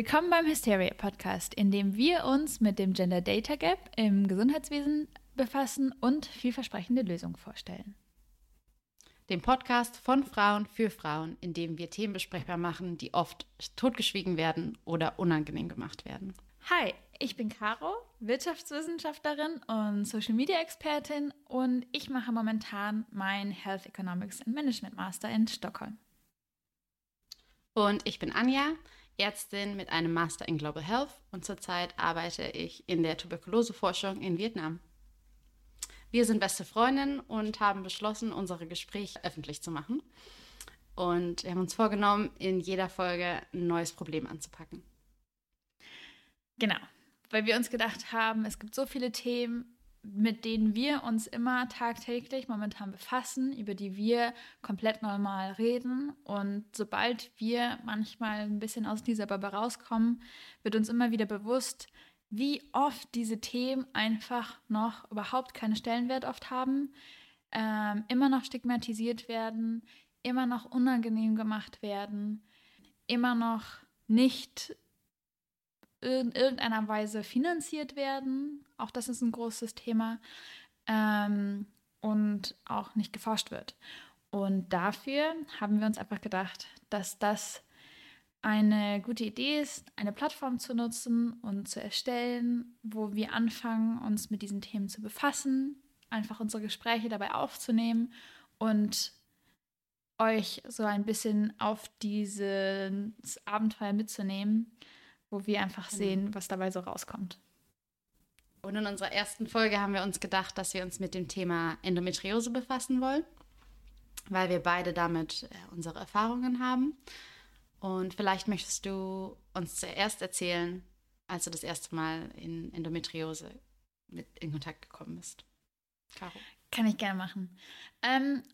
Willkommen beim Hysteria Podcast, in dem wir uns mit dem Gender Data Gap im Gesundheitswesen befassen und vielversprechende Lösungen vorstellen. Dem Podcast von Frauen für Frauen, in dem wir Themen besprechbar machen, die oft totgeschwiegen werden oder unangenehm gemacht werden. Hi, ich bin Caro, Wirtschaftswissenschaftlerin und Social Media Expertin und ich mache momentan mein Health Economics and Management Master in Stockholm. Und ich bin Anja, Ärztin mit einem Master in Global Health und zurzeit arbeite ich in der Tuberkuloseforschung in Vietnam. Wir sind beste Freundinnen und haben beschlossen, unsere Gespräche öffentlich zu machen. Und wir haben uns vorgenommen, in jeder Folge ein neues Problem anzupacken. Genau, weil wir uns gedacht haben, es gibt so viele Themen, mit denen wir uns immer tagtäglich momentan befassen, über die wir komplett normal reden. Und sobald wir manchmal ein bisschen aus dieser Bubble rauskommen, wird uns immer wieder bewusst, wie oft diese Themen einfach noch überhaupt keinen Stellenwert oft haben, immer noch stigmatisiert werden, immer noch unangenehm gemacht werden, immer noch nicht in irgendeiner Weise finanziert werden. Auch das ist ein großes Thema. Und auch nicht geforscht wird. Und dafür haben wir uns einfach gedacht, dass das eine gute Idee ist, eine Plattform zu nutzen und zu erstellen, wo wir anfangen, uns mit diesen Themen zu befassen, einfach unsere Gespräche dabei aufzunehmen und euch so ein bisschen auf dieses Abenteuer mitzunehmen, wo wir einfach sehen, was dabei so rauskommt. Und in unserer ersten Folge haben wir uns gedacht, dass wir uns mit dem Thema Endometriose befassen wollen, weil wir beide damit unsere Erfahrungen haben. Und vielleicht möchtest du uns zuerst erzählen, als du das erste Mal in Endometriose in Kontakt gekommen bist. Caro. Kann ich gerne machen.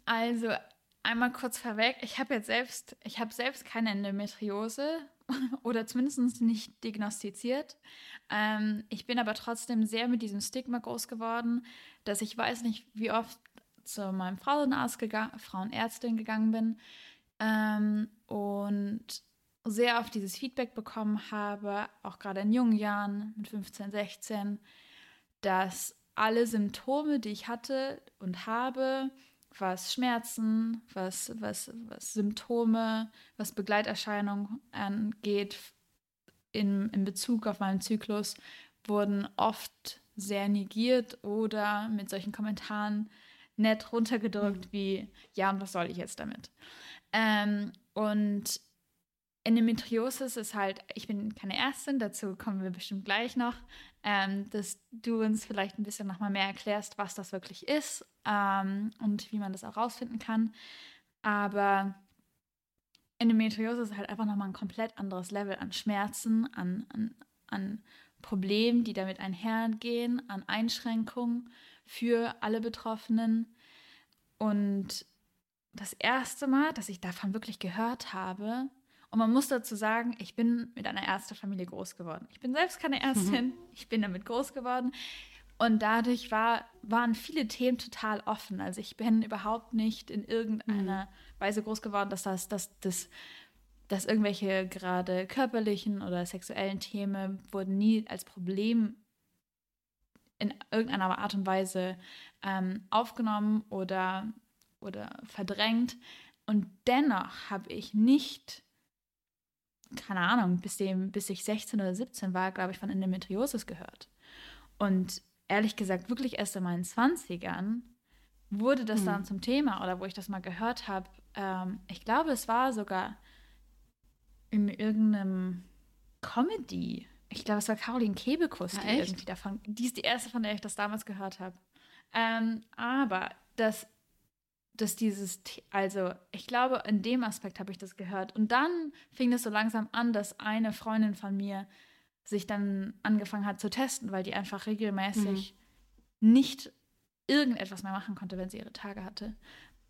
Also einmal kurz vorweg, ich habe selbst keine Endometriose oder zumindest nicht diagnostiziert. Ich bin aber trotzdem sehr mit diesem Stigma groß geworden, dass ich weiß nicht, wie oft zu meinem Frauenärztin gegangen bin, und sehr oft dieses Feedback bekommen habe, auch gerade in jungen Jahren, mit 15, 16, dass alle Symptome, die ich hatte und habe, was Schmerzen, was Symptome, was Begleiterscheinungen angeht, in Bezug auf meinen Zyklus, wurden oft sehr negiert oder mit solchen Kommentaren nett runtergedrückt wie, ja, und was soll ich jetzt damit? Und Endometriosis ist halt, ich bin keine Ärztin, dazu kommen wir bestimmt gleich noch, dass du uns vielleicht ein bisschen nochmal mehr erklärst, was das wirklich ist und wie man das auch rausfinden kann. Aber Endometriose ist halt einfach nochmal ein komplett anderes Level an Schmerzen, an Problemen, die damit einhergehen, an Einschränkungen für alle Betroffenen. Und das erste Mal, dass ich davon wirklich gehört habe, und man muss dazu sagen, ich bin mit einer Ärztefamilie groß geworden. Ich bin selbst keine Ärztin, ich bin damit groß geworden. Und dadurch waren viele Themen total offen. Also ich bin überhaupt nicht in irgendeiner Weise groß geworden, dass irgendwelche gerade körperlichen oder sexuellen Themen wurden nie als Problem in irgendeiner Art und Weise aufgenommen oder verdrängt. Und dennoch habe ich nicht, keine Ahnung, bis ich 16 oder 17 war, glaube ich, von Endometriosis gehört. Und ehrlich gesagt, wirklich erst in meinen 20ern wurde das dann zum Thema, oder wo ich das mal gehört habe. Ich glaube, es war sogar in irgendeinem Comedy. Ich glaube, es war Carolin Kebekus, die irgendwie davon, die ist die erste, von der ich das damals gehört habe. Aber dass ich glaube, in dem Aspekt habe ich das gehört. Und dann fing es so langsam an, dass eine Freundin von mir sich dann angefangen hat zu testen, weil die einfach regelmäßig nicht irgendetwas mehr machen konnte, wenn sie ihre Tage hatte.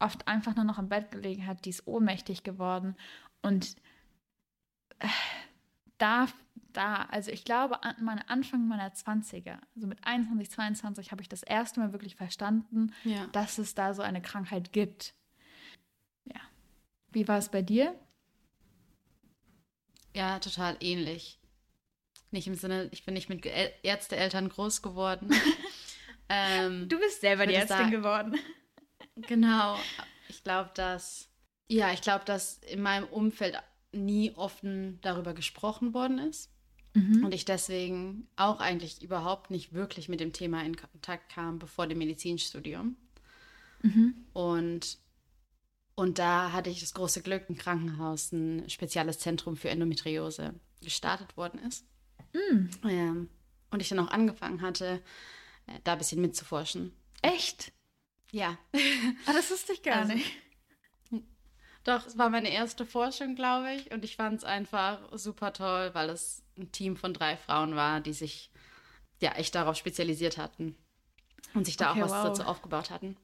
Oft einfach nur noch im Bett gelegen hat, die ist ohnmächtig geworden. Und also ich glaube, Anfang meiner 20er, also mit 21, 22, habe ich das erste Mal wirklich verstanden, dass es da so eine Krankheit gibt. Ja. Wie war es bei dir? Ja, total ähnlich. Nicht im Sinne, ich bin nicht mit Ärzteeltern groß geworden. Du bist selber die Ärztin geworden. Genau. Ich glaube, dass in meinem Umfeld nie offen darüber gesprochen worden ist. Mhm. Und ich deswegen auch eigentlich überhaupt nicht wirklich mit dem Thema in Kontakt kam, bevor dem Medizinstudium. Mhm. Und da hatte ich das große Glück, im Krankenhaus ein spezielles Zentrum für Endometriose gestartet worden ist. Mhm. Und ich dann auch angefangen hatte, da ein bisschen mitzuforschen. Echt? Ja. Aber das wusste ich gar nicht. Doch, es war meine erste Forschung, glaube ich. Und ich fand es einfach super toll, weil es ein Team von 3 Frauen war, die sich ja echt darauf spezialisiert hatten und sich da auch was dazu aufgebaut hatten.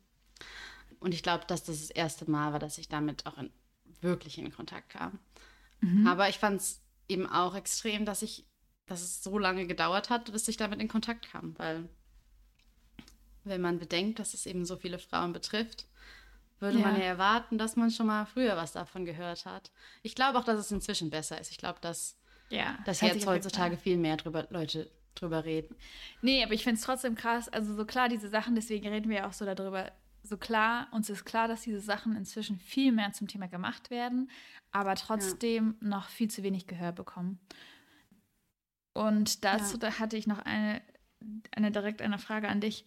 Und ich glaube, dass das erste Mal war, dass ich damit auch wirklich in Kontakt kam. Mhm. Aber ich fand es eben auch extrem, dass es so lange gedauert hat, bis ich damit in Kontakt kam. Weil wenn man bedenkt, dass es eben so viele Frauen betrifft, würde man ja erwarten, dass man schon mal früher was davon gehört hat. Ich glaube auch, dass es inzwischen besser ist. Ich glaube, dass jetzt heutzutage viel mehr Leute drüber reden. Nee, aber ich finde es trotzdem krass. Also so klar, diese Sachen, deswegen reden wir ja auch so darüber. So klar, uns ist klar, dass diese Sachen inzwischen viel mehr zum Thema gemacht werden, aber trotzdem noch viel zu wenig Gehör bekommen. Und dazu hatte ich noch eine Frage an dich.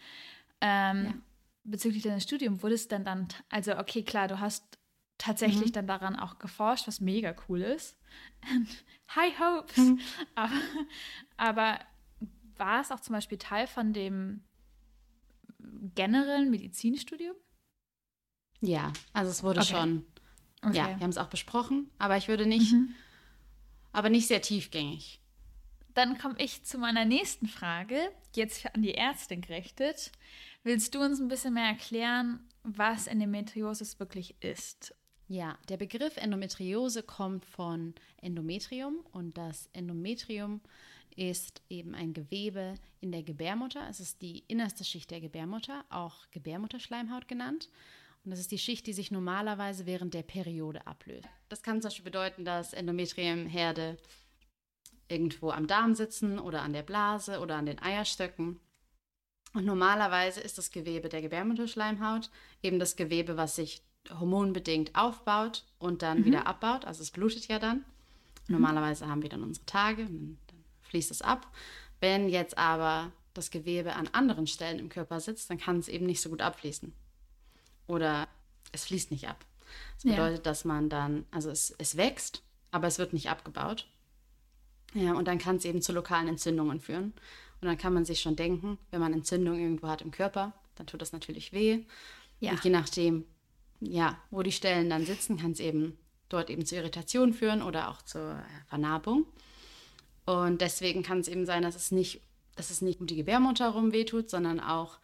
Bezüglich deines Studiums, wurdest du dann, also okay, klar, du hast tatsächlich dann daran auch geforscht, was mega cool ist. High hopes! Mhm. Aber war es auch zum Beispiel Teil von dem generellen Medizinstudium? Ja, also es wurde schon. Okay. Ja, wir haben es auch besprochen, aber ich würde nicht, aber nicht sehr tiefgängig. Dann komme ich zu meiner nächsten Frage, jetzt an die Ärztin gerichtet. Willst du uns ein bisschen mehr erklären, was Endometriosis wirklich ist? Ja, der Begriff Endometriose kommt von Endometrium und das Endometrium ist eben ein Gewebe in der Gebärmutter. Es ist die innerste Schicht der Gebärmutter, auch Gebärmutterschleimhaut genannt. Und das ist die Schicht, die sich normalerweise während der Periode ablöst. Das kann zum Beispiel bedeuten, dass Endometriumherde irgendwo am Darm sitzen oder an der Blase oder an den Eierstöcken. Und normalerweise ist das Gewebe der Gebärmutterschleimhaut eben das Gewebe, was sich hormonbedingt aufbaut und dann wieder abbaut. Also es blutet ja dann. Normalerweise haben wir dann unsere Tage und dann fließt es ab. Wenn jetzt aber das Gewebe an anderen Stellen im Körper sitzt, dann kann es eben nicht so gut abfließen. Oder es fließt nicht ab. Das bedeutet, dass man dann, also es wächst, aber es wird nicht abgebaut. Ja, und dann kann es eben zu lokalen Entzündungen führen. Und dann kann man sich schon denken, wenn man Entzündung irgendwo hat im Körper, dann tut das natürlich weh. Ja. Und je nachdem, wo die Stellen dann sitzen, kann es eben dort eben zu Irritationen führen oder auch zur Vernarbung. Und deswegen kann es eben sein, dass es nicht um die Gebärmutter herum wehtut, sondern auch,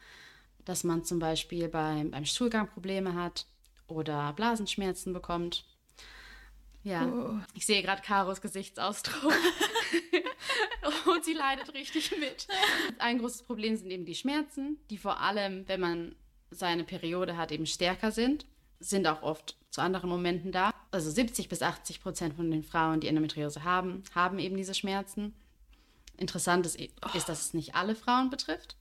dass man zum Beispiel beim Stuhlgang Probleme hat oder Blasenschmerzen bekommt. Ja, Ich sehe gerade Karos Gesichtsausdruck und sie leidet richtig mit. Ein großes Problem sind eben die Schmerzen, die vor allem, wenn man seine Periode hat, eben stärker sind auch oft zu anderen Momenten da. Also 70-80% von den Frauen, die Endometriose haben, haben eben diese Schmerzen. Interessant ist, dass es nicht alle Frauen betrifft.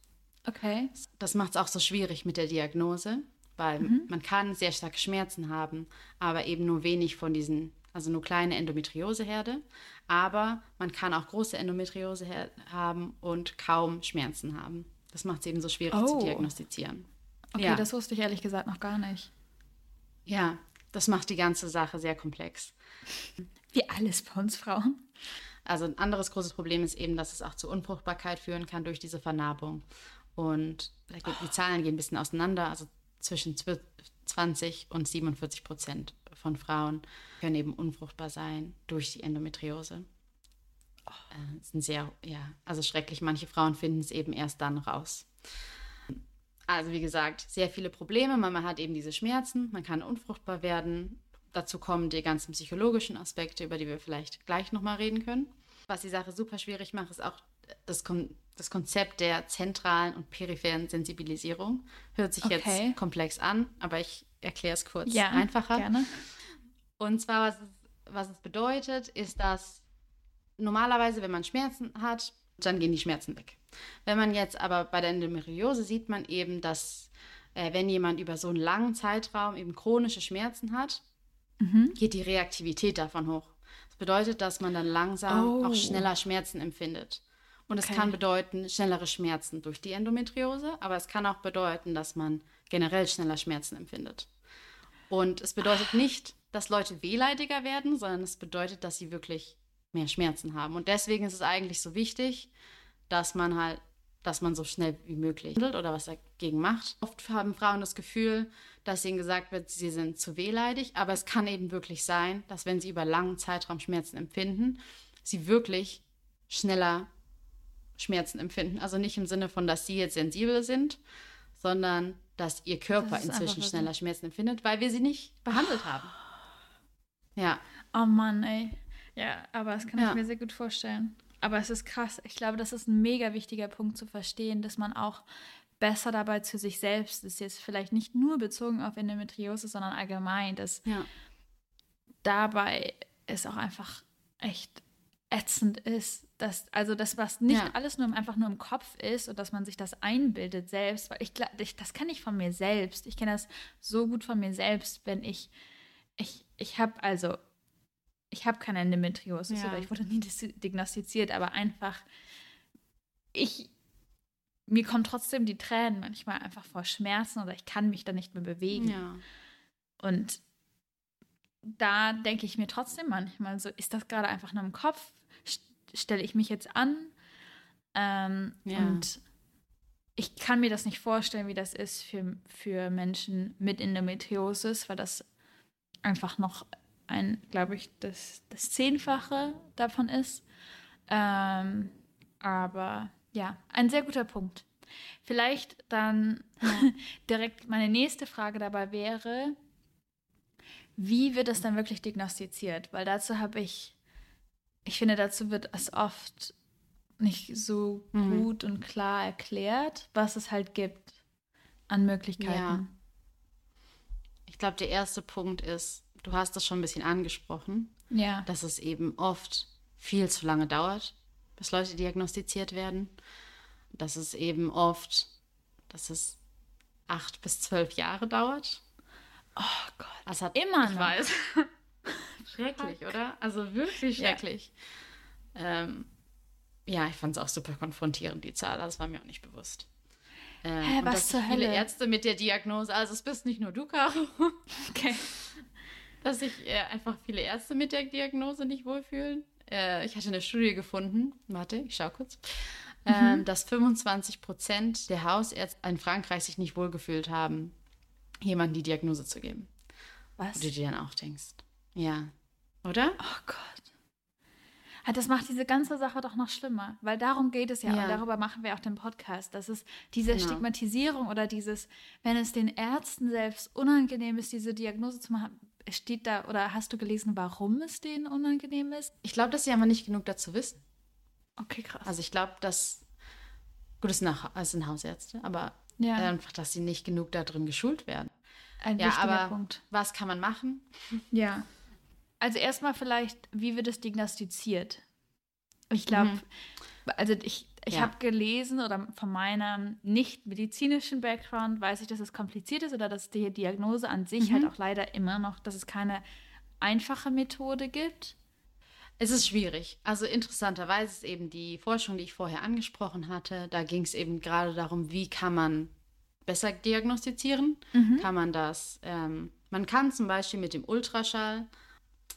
Okay. Das macht es auch so schwierig mit der Diagnose, weil man kann sehr starke Schmerzen haben, aber eben nur wenig von diesen, also nur kleine Endometrioseherde, aber man kann auch große Endometrioseherde haben und kaum Schmerzen haben. Das macht es eben so schwierig zu diagnostizieren. Okay, das wusste ich ehrlich gesagt noch gar nicht. Ja, das macht die ganze Sache sehr komplex. Wie alles bei uns Frauen. Also ein anderes großes Problem ist eben, dass es auch zur Unfruchtbarkeit führen kann durch diese Vernarbung. Und die Zahlen gehen ein bisschen auseinander, also zwischen 20% und 47% von Frauen können eben unfruchtbar sein durch die Endometriose. Das sind sehr, also schrecklich. Manche Frauen finden es eben erst dann raus. Also wie gesagt, sehr viele Probleme. Man hat eben diese Schmerzen, man kann unfruchtbar werden. Dazu kommen die ganzen psychologischen Aspekte, über die wir vielleicht gleich nochmal reden können. Was die Sache super schwierig macht, ist auch das Konzept der zentralen und peripheren Sensibilisierung. Hört sich jetzt komplex an, aber ich erkläre es kurz einfacher. Gerne. Und zwar, was es bedeutet, ist, dass normalerweise, wenn man Schmerzen hat, dann gehen die Schmerzen weg. Wenn man jetzt aber bei der Endometriose sieht man eben, dass wenn jemand über so einen langen Zeitraum eben chronische Schmerzen hat, geht die Reaktivität davon hoch. Das bedeutet, dass man dann langsam auch schneller Schmerzen empfindet. Und es kann bedeuten, schnellere Schmerzen durch die Endometriose, aber es kann auch bedeuten, dass man generell schneller Schmerzen empfindet. Und es bedeutet nicht, dass Leute wehleidiger werden, sondern es bedeutet, dass sie wirklich mehr Schmerzen haben. Und deswegen ist es eigentlich so wichtig, dass man so schnell wie möglich handelt oder was dagegen macht. Oft haben Frauen das Gefühl, dass ihnen gesagt wird, sie sind zu wehleidig, aber es kann eben wirklich sein, dass wenn sie über langen Zeitraum Schmerzen empfinden, sie wirklich schneller Schmerzen empfinden. Also nicht im Sinne von, dass sie jetzt sensibel sind, sondern dass ihr Körper inzwischen schneller Schmerzen empfindet, weil wir sie nicht behandelt haben. Ja. Oh Mann, ey. Ja, aber das kann ich mir sehr gut vorstellen. Aber es ist krass. Ich glaube, das ist ein mega wichtiger Punkt zu verstehen, dass man auch besser dabei zu sich selbst ist. Jetzt vielleicht nicht nur bezogen auf Endometriose, sondern allgemein. Dass dabei es auch einfach echt ätzend ist, dass, also das, was nicht alles nur einfach nur im Kopf ist und dass man sich das einbildet selbst, weil ich das kenne ich von mir selbst. Ich kenne das so gut von mir selbst, wenn ich habe keine Endometriose, oder ich wurde nie diagnostiziert, aber einfach mir kommen trotzdem die Tränen manchmal einfach vor Schmerzen oder ich kann mich dann nicht mehr bewegen. Ja. Und da denke ich mir trotzdem manchmal so, ist das gerade einfach nur im Kopf? Stelle ich mich jetzt an? Und ich kann mir das nicht vorstellen, wie das ist für Menschen mit Endometriosis, weil das einfach noch glaube ich, das 10-fache davon ist. Aber ja, ein sehr guter Punkt. Vielleicht dann direkt meine nächste Frage dabei wäre, wie wird das dann wirklich diagnostiziert? Weil dazu dazu wird es oft nicht so gut und klar erklärt, was es halt gibt an Möglichkeiten. Ja. Ich glaube, der erste Punkt ist, du hast das schon ein bisschen angesprochen, dass es eben oft viel zu lange dauert, bis Leute diagnostiziert werden. Dass es eben oft, 8 bis 12 Jahre dauert. Oh Gott, das hat immer noch. Weiß. Schrecklich, oder? Also wirklich schrecklich. Ja, ich fand es auch super konfrontierend, die Zahl. Das war mir auch nicht bewusst. Und was zur Hölle? Viele Ärzte mit der Diagnose, also es bist nicht nur du, Caro. Okay. Dass sich einfach viele Ärzte mit der Diagnose nicht wohlfühlen. Ich hatte eine Studie gefunden, warte, ich schau kurz, dass 25% der Hausärzte in Frankreich sich nicht wohlgefühlt haben, jemandem die Diagnose zu geben. Was? Wo du dir dann auch denkst. Ja. Oder? Oh Gott. Das macht diese ganze Sache doch noch schlimmer, weil darum geht es ja. Und darüber machen wir auch den Podcast, dass es diese Stigmatisierung oder dieses, wenn es den Ärzten selbst unangenehm ist, diese Diagnose zu machen, steht da, oder hast du gelesen, warum es denen unangenehm ist? Ich glaube, dass sie einfach nicht genug dazu wissen. Okay, krass. Also ich glaube, dass, gut, es sind Hausärzte, aber einfach, dass sie nicht genug da drin geschult werden. Ein wichtiger Punkt. Was kann man machen? Ja. Also erstmal vielleicht, wie wird es diagnostiziert? Ich glaube, ich habe gelesen oder von meinem nicht medizinischen Background weiß ich, dass es kompliziert ist oder dass die Diagnose an sich halt auch leider immer noch, dass es keine einfache Methode gibt. Es ist schwierig. Also interessanterweise ist eben die Forschung, die ich vorher angesprochen hatte, da ging es eben gerade darum, wie kann man besser diagnostizieren? Kann man das? Man kann zum Beispiel mit dem Ultraschall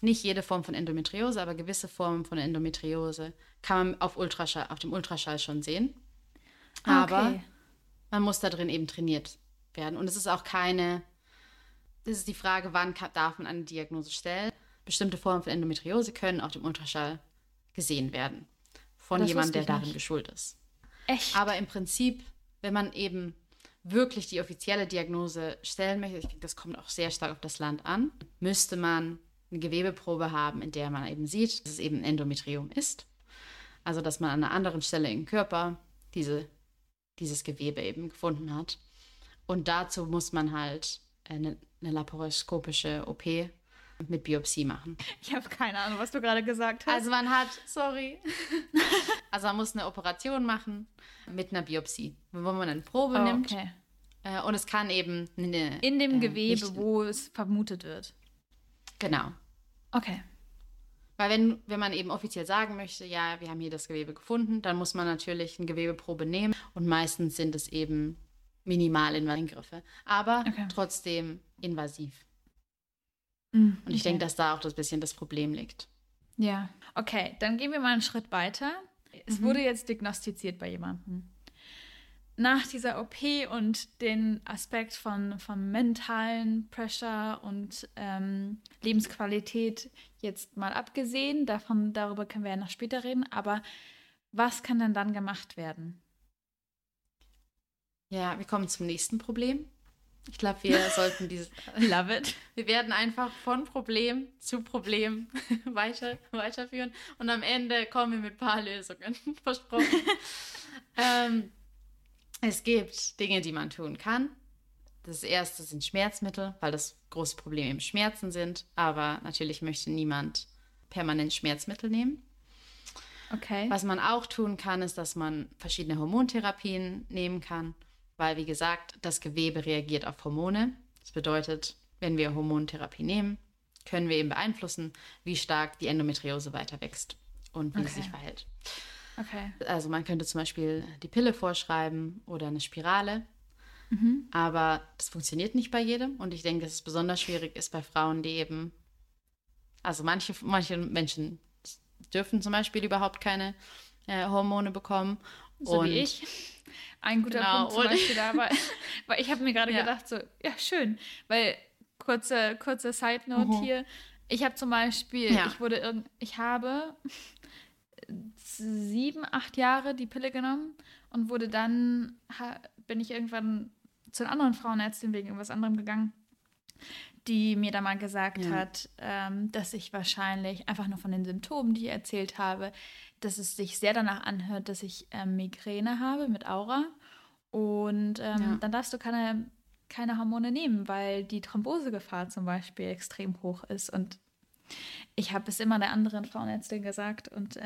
nicht jede Form von Endometriose, aber gewisse Formen von Endometriose kann man auf dem Ultraschall schon sehen. Okay. Aber man muss da drin eben trainiert werden. Und es ist auch das ist die Frage, wann darf man eine Diagnose stellen? Bestimmte Formen von Endometriose können auf dem Ultraschall gesehen werden. Von jemandem, der darin geschult ist. Echt? Aber im Prinzip, wenn man eben wirklich die offizielle Diagnose stellen möchte, ich denke, das kommt auch sehr stark auf das Land an, müsste man eine Gewebeprobe haben, in der man eben sieht, dass es eben ein Endometrium ist. Also, dass man an einer anderen Stelle im Körper dieses Gewebe eben gefunden hat. Und dazu muss man halt eine laparoskopische OP mit Biopsie machen. Ich habe keine Ahnung, was du gerade gesagt hast. Also man hat, also man muss eine Operation machen mit einer Biopsie, wo man eine Probe nimmt. Okay. Und es kann eben eine... In dem Gewebe, wo es vermutet wird. Genau. Okay. Weil wenn man eben offiziell sagen möchte, ja, wir haben hier das Gewebe gefunden, dann muss man natürlich eine Gewebeprobe nehmen. Und meistens sind es eben Minimalingriffe, aber trotzdem invasiv. Mhm. Und ich denke, dass da auch das bisschen das Problem liegt. Ja, okay, dann gehen wir mal einen Schritt weiter. Es wurde jetzt diagnostiziert bei jemandem. Nach dieser OP und den Aspekt von mentalen Pressure und Lebensqualität jetzt mal abgesehen, darüber können wir ja noch später reden, aber was kann denn dann gemacht werden? Ja, wir kommen zum nächsten Problem. Ich glaube, wir sollten dieses... Love it. Wir werden einfach von Problem zu Problem weiterführen und am Ende kommen wir mit ein paar Lösungen, versprochen. Es gibt Dinge, die man tun kann. Das erste sind Schmerzmittel, weil das große Problem eben Schmerzen sind. Aber natürlich möchte niemand permanent Schmerzmittel nehmen. Okay. Was man auch tun kann, ist, dass man verschiedene Hormontherapien nehmen kann. Weil, wie gesagt, das Gewebe reagiert auf Hormone. Das bedeutet, wenn wir Hormontherapie nehmen, können wir eben beeinflussen, wie stark die Endometriose weiter wächst und wie sie sich verhält. Okay. Also man könnte zum Beispiel die Pille vorschreiben oder eine Spirale, aber das funktioniert nicht bei jedem und ich denke, dass es besonders schwierig ist bei Frauen, die eben, also manche Menschen dürfen zum Beispiel überhaupt keine Hormone bekommen. So und wie ich. Ein guter Punkt zum Beispiel dabei, weil ich habe mir gerade gedacht, so, ja schön, weil kurze Side-Note hier, ich habe zum Beispiel, ich habe 7, 8 Jahre die Pille genommen und wurde dann, bin ich irgendwann zu einer anderen Frauenärztin wegen irgendwas anderem gegangen, die mir da mal gesagt hat, dass ich wahrscheinlich einfach nur von den Symptomen, die ich erzählt habe, dass es sich sehr danach anhört, dass ich Migräne habe mit Aura und dann darfst du keine Hormone nehmen, weil die Thrombosegefahr zum Beispiel extrem hoch ist und ich habe es immer der anderen Frauenärztin gesagt und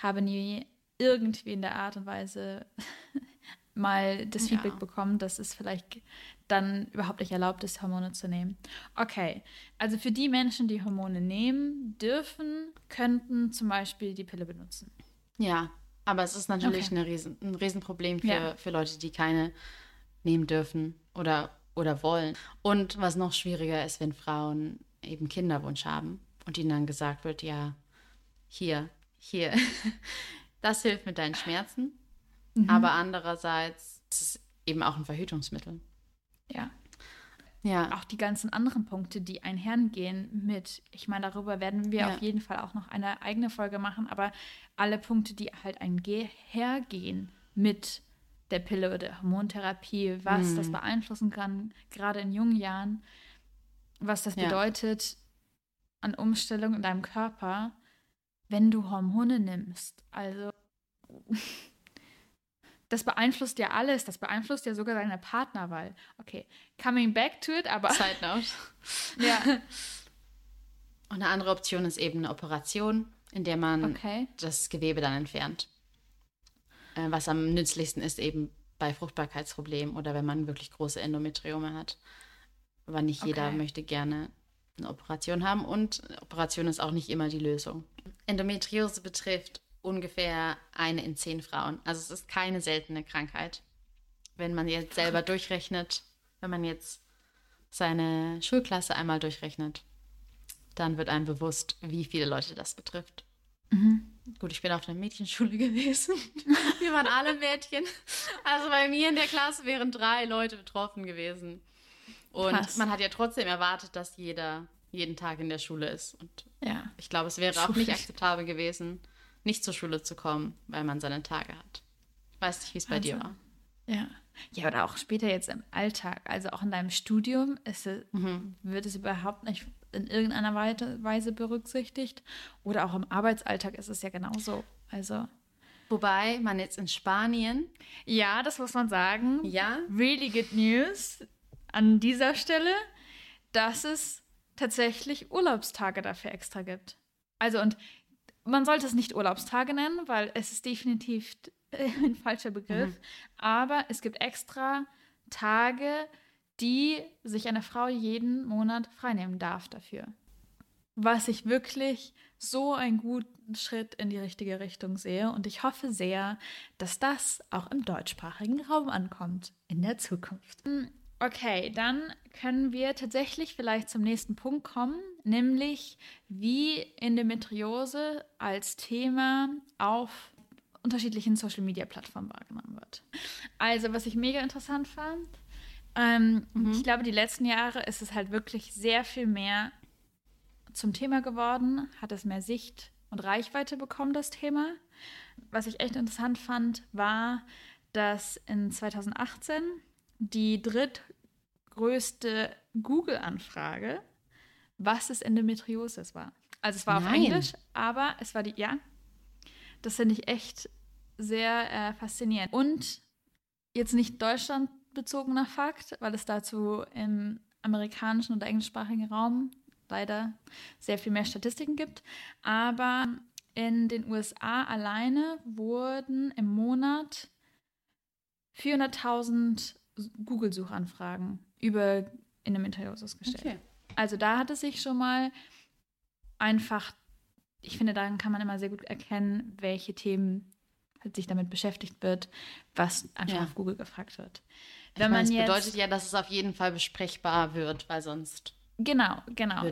habe nie irgendwie in der Art und Weise mal das Feedback bekommen, dass es vielleicht dann überhaupt nicht erlaubt ist, Hormone zu nehmen. Okay, also für die Menschen, die Hormone nehmen dürfen, könnten zum Beispiel die Pille benutzen. Ja, aber es ist natürlich ein Riesenproblem für Leute, die keine nehmen dürfen oder wollen. Und was noch schwieriger ist, wenn Frauen eben Kinderwunsch haben und ihnen dann gesagt wird, ja, hier, das hilft mit deinen Schmerzen, aber andererseits ist es eben auch ein Verhütungsmittel. Ja. Auch die ganzen anderen Punkte, die einhergehen mit, ich meine, darüber werden wir auf jeden Fall auch noch eine eigene Folge machen, aber alle Punkte, die halt einhergehen mit der Pille oder der Hormontherapie, was das beeinflussen kann, gerade in jungen Jahren, was das bedeutet an Umstellung in deinem Körper, wenn du Hormone nimmst. Also das beeinflusst ja alles, das beeinflusst ja sogar deine Partnerwahl. Okay, coming back to it, aber... Side note. Und eine andere Option ist eben eine Operation, in der man das Gewebe dann entfernt. Was am nützlichsten ist eben bei Fruchtbarkeitsproblemen oder wenn man wirklich große Endometriome hat. Aber nicht jeder möchte gerne eine Operation haben. Und eine Operation ist auch nicht immer die Lösung. Endometriose betrifft ungefähr 1 in 10 Frauen. Also es ist keine seltene Krankheit. Wenn man jetzt selber durchrechnet, wenn man jetzt seine Schulklasse einmal durchrechnet, dann wird einem bewusst, wie viele Leute das betrifft. Mhm. Gut, ich bin auf einer Mädchenschule gewesen. Wir waren alle Mädchen. Also bei mir in der Klasse wären 3 Leute betroffen gewesen. Und man hat ja trotzdem erwartet, dass jeder jeden Tag in der Schule ist. Und ich glaube, es wäre auch nicht akzeptabel gewesen, nicht zur Schule zu kommen, weil man seine Tage hat. Ich weiß nicht, wie es bei dir war. Ja, oder auch später jetzt im Alltag. Also auch in deinem Studium wird es überhaupt nicht in irgendeiner Weise berücksichtigt. Oder auch im Arbeitsalltag ist es ja genauso. Also... Wobei man jetzt in Spanien... Ja, das muss man sagen. Ja. Really good news... An dieser Stelle, dass es tatsächlich Urlaubstage dafür extra gibt. Also, und man sollte es nicht Urlaubstage nennen, weil es ist definitiv ein falscher Begriff. Mhm. Aber es gibt extra Tage, die sich eine Frau jeden Monat freinehmen darf dafür. Was ich wirklich so einen guten Schritt in die richtige Richtung sehe. Und ich hoffe sehr, dass das auch im deutschsprachigen Raum ankommt in der Zukunft. Okay, dann können wir tatsächlich vielleicht zum nächsten Punkt kommen, nämlich wie Endometriose als Thema auf unterschiedlichen Social-Media-Plattformen wahrgenommen wird. Also, was ich mega interessant fand, ich glaube, die letzten Jahre ist es halt wirklich sehr viel mehr zum Thema geworden, hat es mehr Sicht und Reichweite bekommen, das Thema. Was ich echt interessant fand, war, dass in 2018 die drittgrößte Google-Anfrage, was ist Endometriose, war. Also es war auf Englisch, aber es war die, ja, das finde ich echt sehr faszinierend. Und jetzt nicht deutschlandbezogener Fakt, weil es dazu im amerikanischen oder englischsprachigen Raum leider sehr viel mehr Statistiken gibt, aber in den USA alleine wurden im Monat 400.000 Google-Suchanfragen über Endometriosis gestellt. Okay. Also da hat es sich schon mal einfach, ich finde, daran kann man immer sehr gut erkennen, welche Themen halt sich damit beschäftigt wird, was einfach auf Google gefragt wird. Das bedeutet ja, dass es auf jeden Fall besprechbar wird, weil sonst... Genau.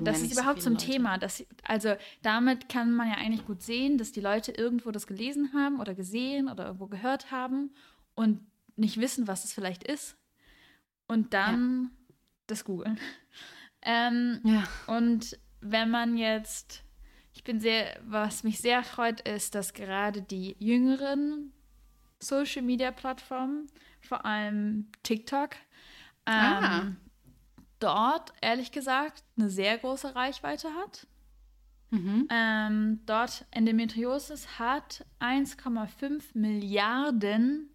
Das ist überhaupt so ein Thema. Also damit kann man ja eigentlich gut sehen, dass die Leute irgendwo das gelesen haben oder gesehen oder irgendwo gehört haben und nicht wissen, was es vielleicht ist. Und dann das googeln. Und wenn man jetzt, was mich sehr freut, ist, dass gerade die jüngeren Social-Media-Plattformen, vor allem TikTok, dort, ehrlich gesagt, eine sehr große Reichweite hat. Mhm. Dort Endometriosis hat 1,5 Milliarden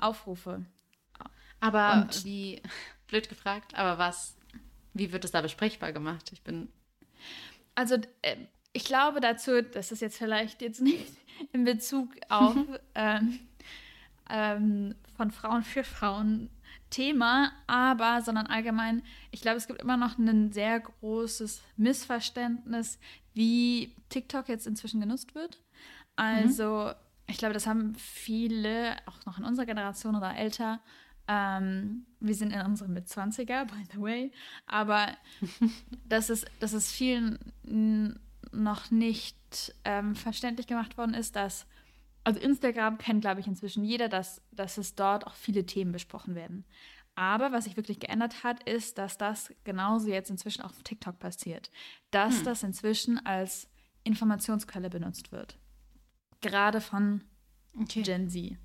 Aufrufe. Aber wie, blöd gefragt, aber wie wird es da besprechbar gemacht? Also ich glaube dazu, das ist jetzt vielleicht jetzt nicht in Bezug auf von Frauen für Frauen Thema, sondern allgemein, ich glaube, es gibt immer noch ein sehr großes Missverständnis, wie TikTok jetzt inzwischen genutzt wird. Also, ich glaube, das haben viele, auch noch in unserer Generation oder älter, wir sind in unseren Mitzwanziger, by the way, aber dass es vielen noch nicht verständlich gemacht worden ist, dass also Instagram kennt, glaube ich, inzwischen jeder, dass es dort auch viele Themen besprochen werden. Aber was sich wirklich geändert hat, ist, dass das genauso jetzt inzwischen auch auf TikTok passiert. Dass das inzwischen als Informationsquelle benutzt wird. Gerade von Gen Z.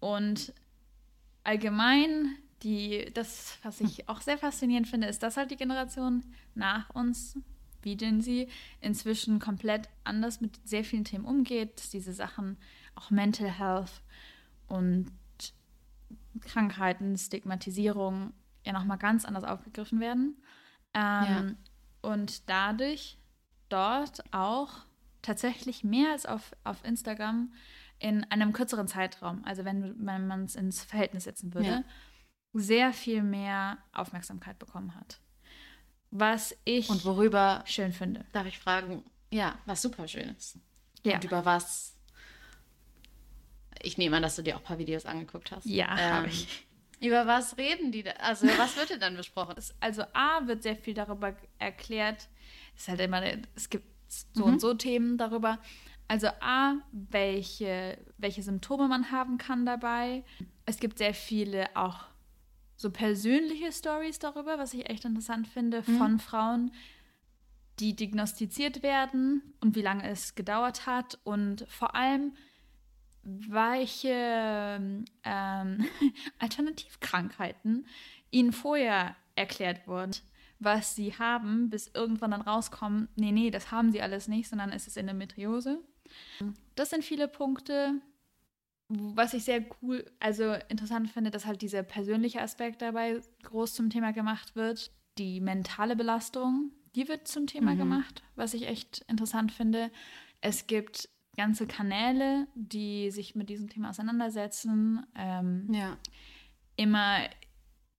Und allgemein, das, was ich auch sehr faszinierend finde, ist, dass halt die Generation nach uns, wie Gen Z, inzwischen komplett anders mit sehr vielen Themen umgeht, dass diese Sachen auch Mental Health und Krankheiten, Stigmatisierung ja nochmal ganz anders aufgegriffen werden. Und dadurch dort auch tatsächlich mehr als auf Instagram in einem kürzeren Zeitraum, also wenn man es ins Verhältnis setzen würde, sehr viel mehr Aufmerksamkeit bekommen hat. Was ich schön finde. Darf ich fragen? Ja, was super schön ist. Ja. Und über was? Ich nehme an, dass du dir auch ein paar Videos angeguckt hast. Ja, habe ich. Über was reden die da? Also, was wird denn dann besprochen? Also, A, wird sehr viel darüber erklärt. Ist halt immer, es gibt so und so Themen darüber. Also, A, welche Symptome man haben kann dabei. Es gibt sehr viele auch so persönliche Stories darüber, was ich echt interessant finde, von Frauen, die diagnostiziert werden und wie lange es gedauert hat und vor allem, welche Alternativkrankheiten ihnen vorher erklärt wurden, was sie haben, bis irgendwann dann rauskommen, nee, das haben sie alles nicht, sondern es ist Endometriose. Das sind viele Punkte. Was ich sehr interessant finde, dass halt dieser persönliche Aspekt dabei groß zum Thema gemacht wird. die mentale Belastung, die wird zum Thema gemacht, was ich echt interessant finde. Es gibt ganze Kanäle, die sich mit diesem Thema auseinandersetzen. Immer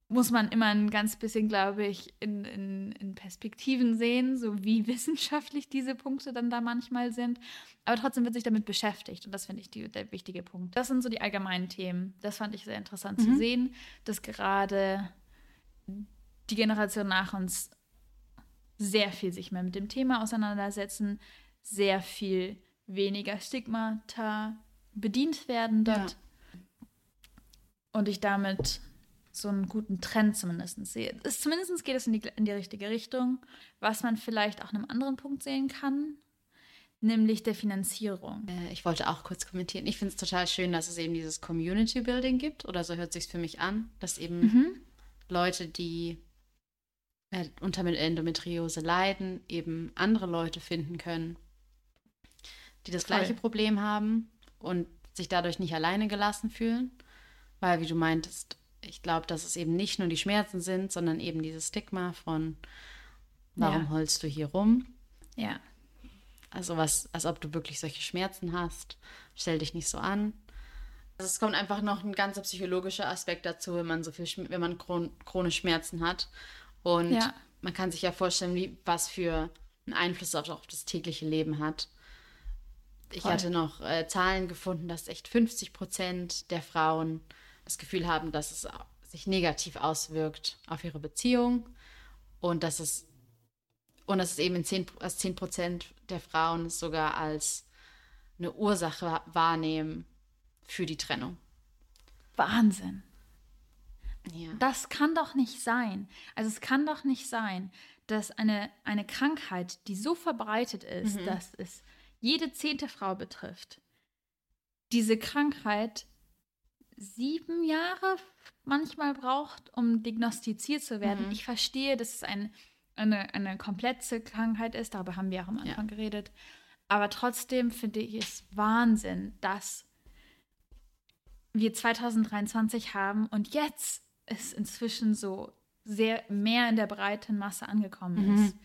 muss man immer ein ganz bisschen, glaube ich, in Perspektiven sehen, so wie wissenschaftlich diese Punkte dann da manchmal sind. Aber trotzdem wird sich damit beschäftigt und das finde ich der wichtige Punkt. Das sind so die allgemeinen Themen. Das fand ich sehr interessant zu sehen, dass gerade die Generation nach uns sehr viel sich mehr mit dem Thema auseinandersetzen, sehr viel weniger Stigmata bedient werden dort. Und ich damit so einen guten Trend zumindest sehe. Zumindest geht es in die richtige Richtung, was man vielleicht auch an einem anderen Punkt sehen kann, nämlich der Finanzierung. Ich wollte auch kurz kommentieren. Ich finde es total schön, dass es eben dieses Community Building gibt, oder so hört es sich für mich an, dass eben Leute, die unter Endometriose leiden, eben andere Leute finden können, die das gleiche Problem haben und sich dadurch nicht alleine gelassen fühlen. Weil, wie du meintest, ich glaube, dass es eben nicht nur die Schmerzen sind, sondern eben dieses Stigma von, warum holst du hier rum? Ja. Also als ob du wirklich solche Schmerzen hast. Stell dich nicht so an. Also es kommt einfach noch ein ganzer psychologischer Aspekt dazu, wenn man chronische Schmerzen hat. Und man kann sich ja vorstellen, was für einen Einfluss das auf das tägliche Leben hat. Ich hatte noch Zahlen gefunden, dass echt 50% der Frauen das Gefühl haben, dass es sich negativ auswirkt auf ihre Beziehung und dass es eben als 10% der Frauen sogar als eine Ursache wahrnehmen für die Trennung. Wahnsinn. Ja. Das kann doch nicht sein. Also es kann doch nicht sein, dass eine Krankheit, die so verbreitet ist, dass es jede 10. Frau betrifft, diese Krankheit 7 Jahre manchmal braucht, um diagnostiziert zu werden. Ich verstehe, dass es eine komplexe Krankheit ist, darüber haben wir auch am Anfang geredet. Aber trotzdem finde ich es Wahnsinn, dass wir 2023 haben und jetzt ist inzwischen so sehr mehr in der breiten Masse angekommen ist.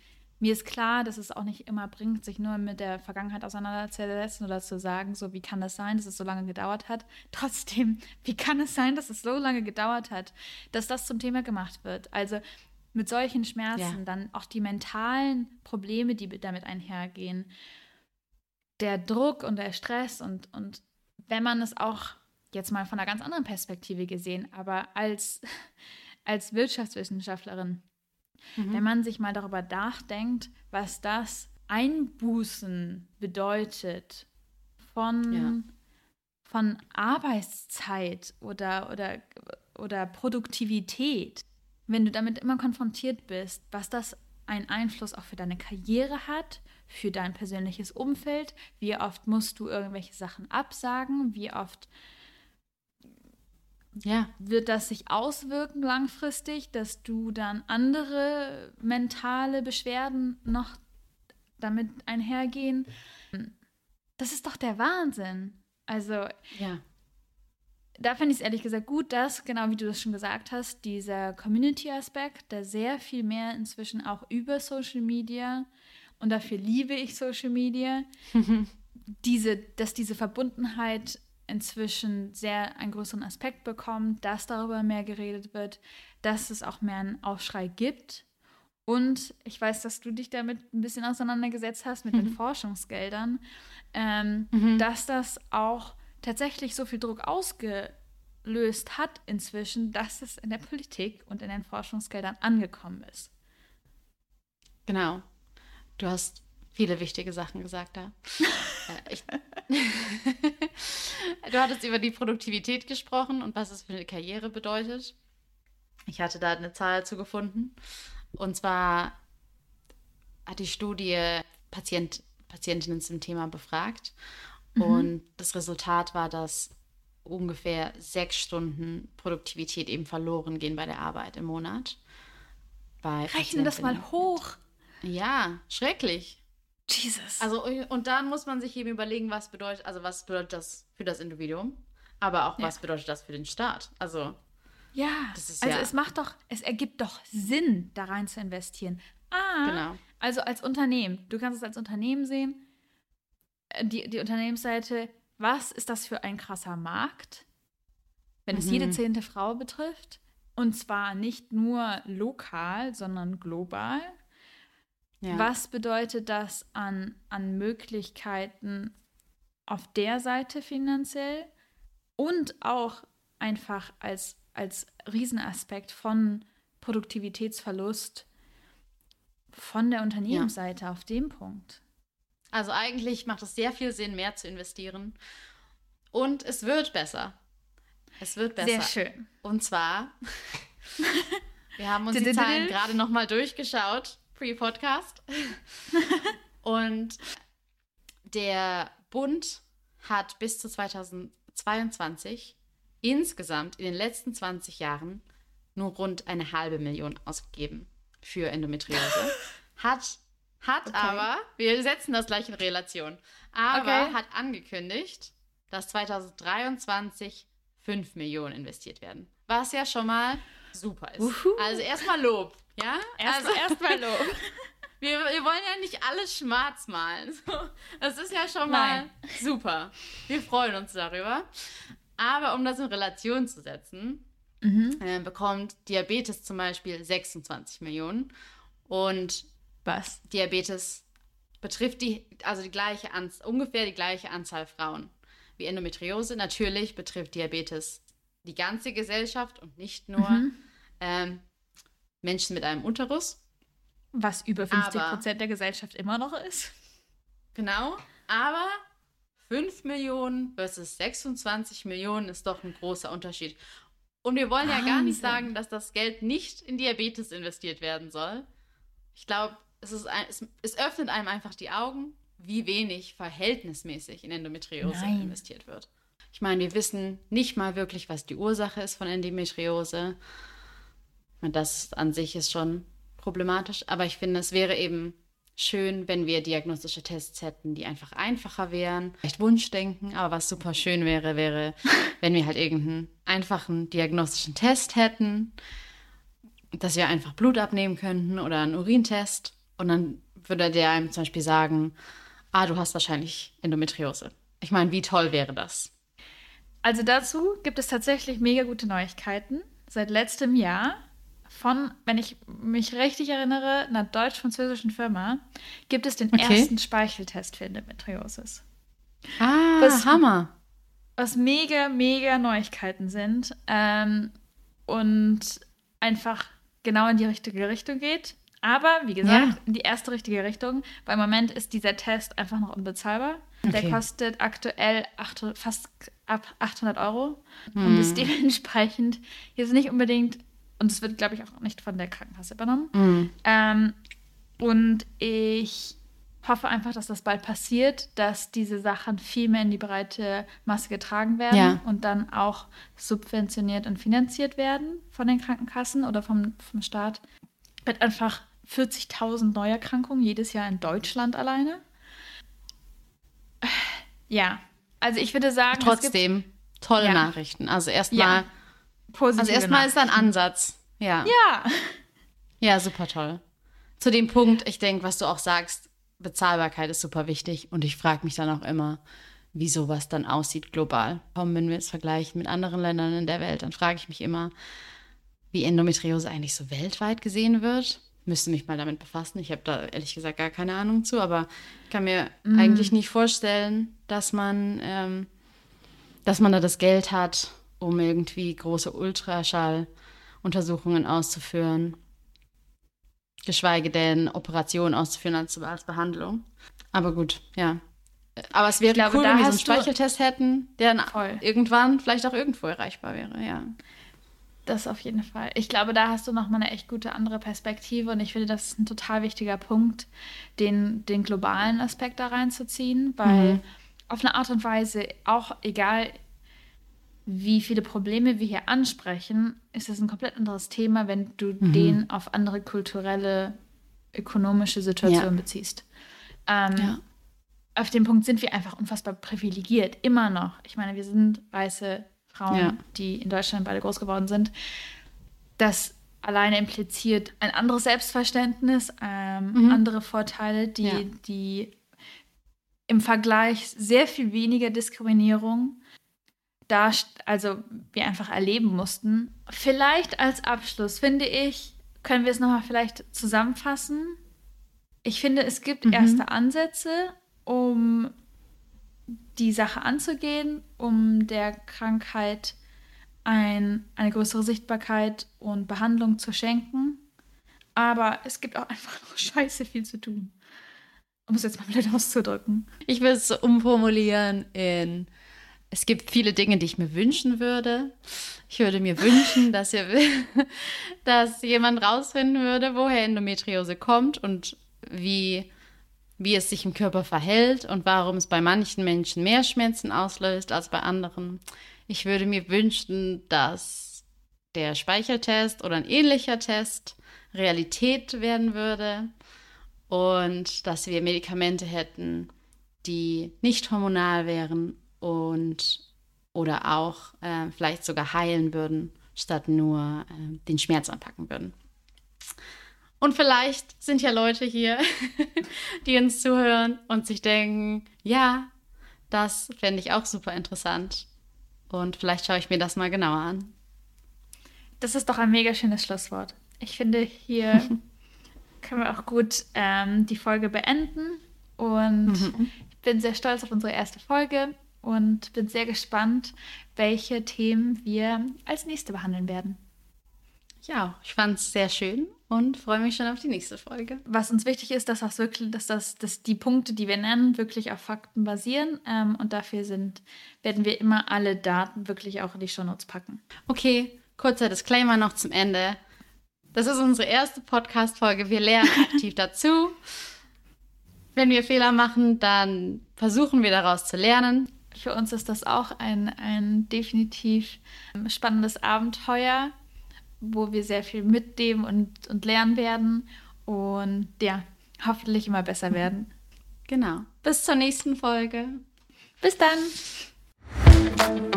Mir ist klar, dass es auch nicht immer bringt, sich nur mit der Vergangenheit auseinanderzusetzen oder zu sagen, so wie kann das sein, dass es so lange gedauert hat. Trotzdem, wie kann es sein, dass es so lange gedauert hat, dass das zum Thema gemacht wird? Also mit solchen Schmerzen, dann auch die mentalen Probleme, die damit einhergehen, der Druck und der Stress und wenn man es auch jetzt mal von einer ganz anderen Perspektive gesehen, aber als Wirtschaftswissenschaftlerin, wenn man sich mal darüber nachdenkt, was das Einbußen bedeutet von Arbeitszeit oder Produktivität, wenn du damit immer konfrontiert bist, was das einen Einfluss auch für deine Karriere hat, für dein persönliches Umfeld, wie oft musst du irgendwelche Sachen absagen, wie oft wird das sich auswirken langfristig, dass du dann andere mentale Beschwerden noch damit einhergehen? Das ist doch der Wahnsinn. Also da finde ich es ehrlich gesagt gut, dass, genau wie du das schon gesagt hast, dieser Community-Aspekt, der sehr viel mehr inzwischen auch über Social Media, und dafür liebe ich Social Media, dass diese Verbundenheit inzwischen einen größeren Aspekt bekommt, dass darüber mehr geredet wird, dass es auch mehr einen Aufschrei gibt. Und ich weiß, dass du dich damit ein bisschen auseinandergesetzt hast mit den Forschungsgeldern, dass das auch tatsächlich so viel Druck ausgelöst hat inzwischen, dass es in der Politik und in den Forschungsgeldern angekommen ist. Genau. Du hast viele wichtige Sachen gesagt da. Du hattest über die Produktivität gesprochen und was es für eine Karriere bedeutet. Ich hatte da eine Zahl zu gefunden. Und zwar hat die Studie Patientinnen zum Thema befragt. Und das Resultat war, dass ungefähr 6 Stunden Produktivität eben verloren gehen bei der Arbeit im Monat. Rechne das mal hoch. Ja, schrecklich. Jesus. Also, und dann muss man sich eben überlegen, was bedeutet das für das Individuum, aber auch was bedeutet das für den Staat? Also, Ja, das ist, also es ergibt doch Sinn, da rein zu investieren. Genau. Also als Unternehmen, du kannst es als Unternehmen sehen, die Unternehmensseite, was ist das für ein krasser Markt, wenn es jede 10. Frau betrifft, und zwar nicht nur lokal, sondern global. Ja. Was bedeutet das an Möglichkeiten auf der Seite finanziell und auch einfach als Riesenaspekt von Produktivitätsverlust von der Unternehmensseite auf dem Punkt? Also eigentlich macht es sehr viel Sinn, mehr zu investieren. Und es wird besser. Es wird besser. Sehr schön. Und zwar, wir haben uns die Zahlen gerade noch mal durchgeschaut, pre-Podcast. Und der Bund hat bis zu 2022 insgesamt in den letzten 20 Jahren nur rund 500.000 ausgegeben für Endometriose. Hat aber, wir setzen das gleich in Relation, aber hat angekündigt, dass 2023 5 Millionen investiert werden. Was ja schon mal super ist. Uhuhu. Also erstmal Lob, ja? Erstmal Lob. Wir wollen ja nicht alles schwarz malen. Das ist ja schon mal super. Wir freuen uns darüber. Aber um das in Relation zu setzen, bekommt Diabetes zum Beispiel 26 Millionen. Und Diabetes betrifft ungefähr die gleiche Anzahl Frauen wie Endometriose. Natürlich betrifft Diabetes die ganze Gesellschaft und nicht nur Menschen mit einem Uterus. Was über 50% der Gesellschaft immer noch ist. Genau, aber 5 Millionen versus 26 Millionen ist doch ein großer Unterschied. Und wir wollen ja gar nicht sagen, dass das Geld nicht in Diabetes investiert werden soll. Ich glaube, es öffnet einem einfach die Augen, wie wenig verhältnismäßig in Endometriose investiert wird. Ich meine, wir wissen nicht mal wirklich, was die Ursache ist von Endometriose. Und das an sich ist schon problematisch. Aber ich finde, es wäre eben schön, wenn wir diagnostische Tests hätten, die einfach einfacher wären. Vielleicht Wunschdenken, aber was super schön wäre, wenn wir halt irgendeinen einfachen diagnostischen Test hätten, dass wir einfach Blut abnehmen könnten oder einen Urintest. Und dann würde der einem zum Beispiel sagen, du hast wahrscheinlich Endometriose. Ich meine, wie toll wäre das? Also dazu gibt es tatsächlich mega gute Neuigkeiten. Seit letztem Jahr von, wenn ich mich richtig erinnere, einer deutsch-französischen Firma, gibt es den ersten Speicheltest für Endometriosis. Hammer! Was mega, mega Neuigkeiten sind. Und einfach genau in die richtige Richtung geht. Aber, wie gesagt, in die erste richtige Richtung. Weil im Moment ist dieser Test einfach noch unbezahlbar. Okay. Der kostet aktuell fast ab 800 €. Und ist dementsprechend jetzt nicht unbedingt, und es wird, glaube ich, auch nicht von der Krankenkasse übernommen. Und ich hoffe einfach, dass das bald passiert, dass diese Sachen viel mehr in die breite Masse getragen werden und dann auch subventioniert und finanziert werden von den Krankenkassen oder vom Staat. Mit einfach 40.000 Neuerkrankungen jedes Jahr in Deutschland alleine. Ja, also ich würde sagen, trotzdem, tolle Nachrichten. Also erstmal ist da ein Ansatz. Ja. Ja, super toll. Zu dem Punkt, ich denke, was du auch sagst, Bezahlbarkeit ist super wichtig. Und ich frage mich dann auch immer, wie sowas dann aussieht global. Wenn wir es vergleichen mit anderen Ländern in der Welt, dann frage ich mich immer, wie Endometriose eigentlich so weltweit gesehen wird. Müsste mich mal damit befassen. Ich habe da ehrlich gesagt gar keine Ahnung zu, aber ich kann mir eigentlich nicht vorstellen, dass man da das Geld hat, um irgendwie große Ultraschalluntersuchungen auszuführen, geschweige denn Operationen auszuführen als Behandlung. Aber gut, ja. Aber es wäre cool, wenn wir so einen Speicheltest hätten, der dann irgendwann vielleicht auch irgendwo erreichbar wäre, ja. Das auf jeden Fall. Ich glaube, da hast du nochmal eine echt gute andere Perspektive und ich finde, das ist ein total wichtiger Punkt, den globalen Aspekt da reinzuziehen, weil auf eine Art und Weise, auch egal wie viele Probleme wir hier ansprechen, ist das ein komplett anderes Thema, wenn du den auf andere kulturelle, ökonomische Situationen beziehst. Auf dem Punkt sind wir einfach unfassbar privilegiert, immer noch. Ich meine, wir sind weiße Frauen, ja, die in Deutschland beide groß geworden sind. Das alleine impliziert ein anderes Selbstverständnis, andere Vorteile, die, ja, die im Vergleich sehr viel weniger Diskriminierung wir einfach erleben mussten. Vielleicht als Abschluss, finde ich, können wir es nochmal vielleicht zusammenfassen. Ich finde, es gibt erste Ansätze, um die Sache anzugehen, um der Krankheit eine größere Sichtbarkeit und Behandlung zu schenken. Aber es gibt auch einfach noch scheiße viel zu tun. Um es jetzt mal blöd auszudrücken. Ich will es umformulieren in: Es gibt viele Dinge, die ich mir wünschen würde. Ich würde mir wünschen, dass jemand rausfinden würde, woher Endometriose kommt und wie es sich im Körper verhält und warum es bei manchen Menschen mehr Schmerzen auslöst als bei anderen. Ich würde mir wünschen, dass der Speicheltest oder ein ähnlicher Test Realität werden würde und dass wir Medikamente hätten, die nicht hormonal wären oder auch vielleicht sogar heilen würden, statt nur den Schmerz anpacken würden. Und vielleicht sind ja Leute hier, die uns zuhören und sich denken, ja, das fände ich auch super interessant. Und vielleicht schaue ich mir das mal genauer an. Das ist doch ein mega schönes Schlusswort. Ich finde, hier können wir auch gut die Folge beenden. Und ich bin sehr stolz auf unsere erste Folge. Und bin sehr gespannt, welche Themen wir als nächste behandeln werden. Ja, ich fand es sehr schön und freue mich schon auf die nächste Folge. Was uns wichtig ist, dass die Punkte, die wir nennen, wirklich auf Fakten basieren. Und dafür werden wir immer alle Daten wirklich auch in die Shownotes packen. Okay, kurzer Disclaimer noch zum Ende. Das ist unsere erste Podcast-Folge. Wir lernen aktiv dazu. Wenn wir Fehler machen, dann versuchen wir daraus zu lernen. Für uns ist das auch ein definitiv spannendes Abenteuer, wo wir sehr viel mitnehmen und lernen werden und ja, hoffentlich immer besser werden. Genau. Bis zur nächsten Folge. Bis dann.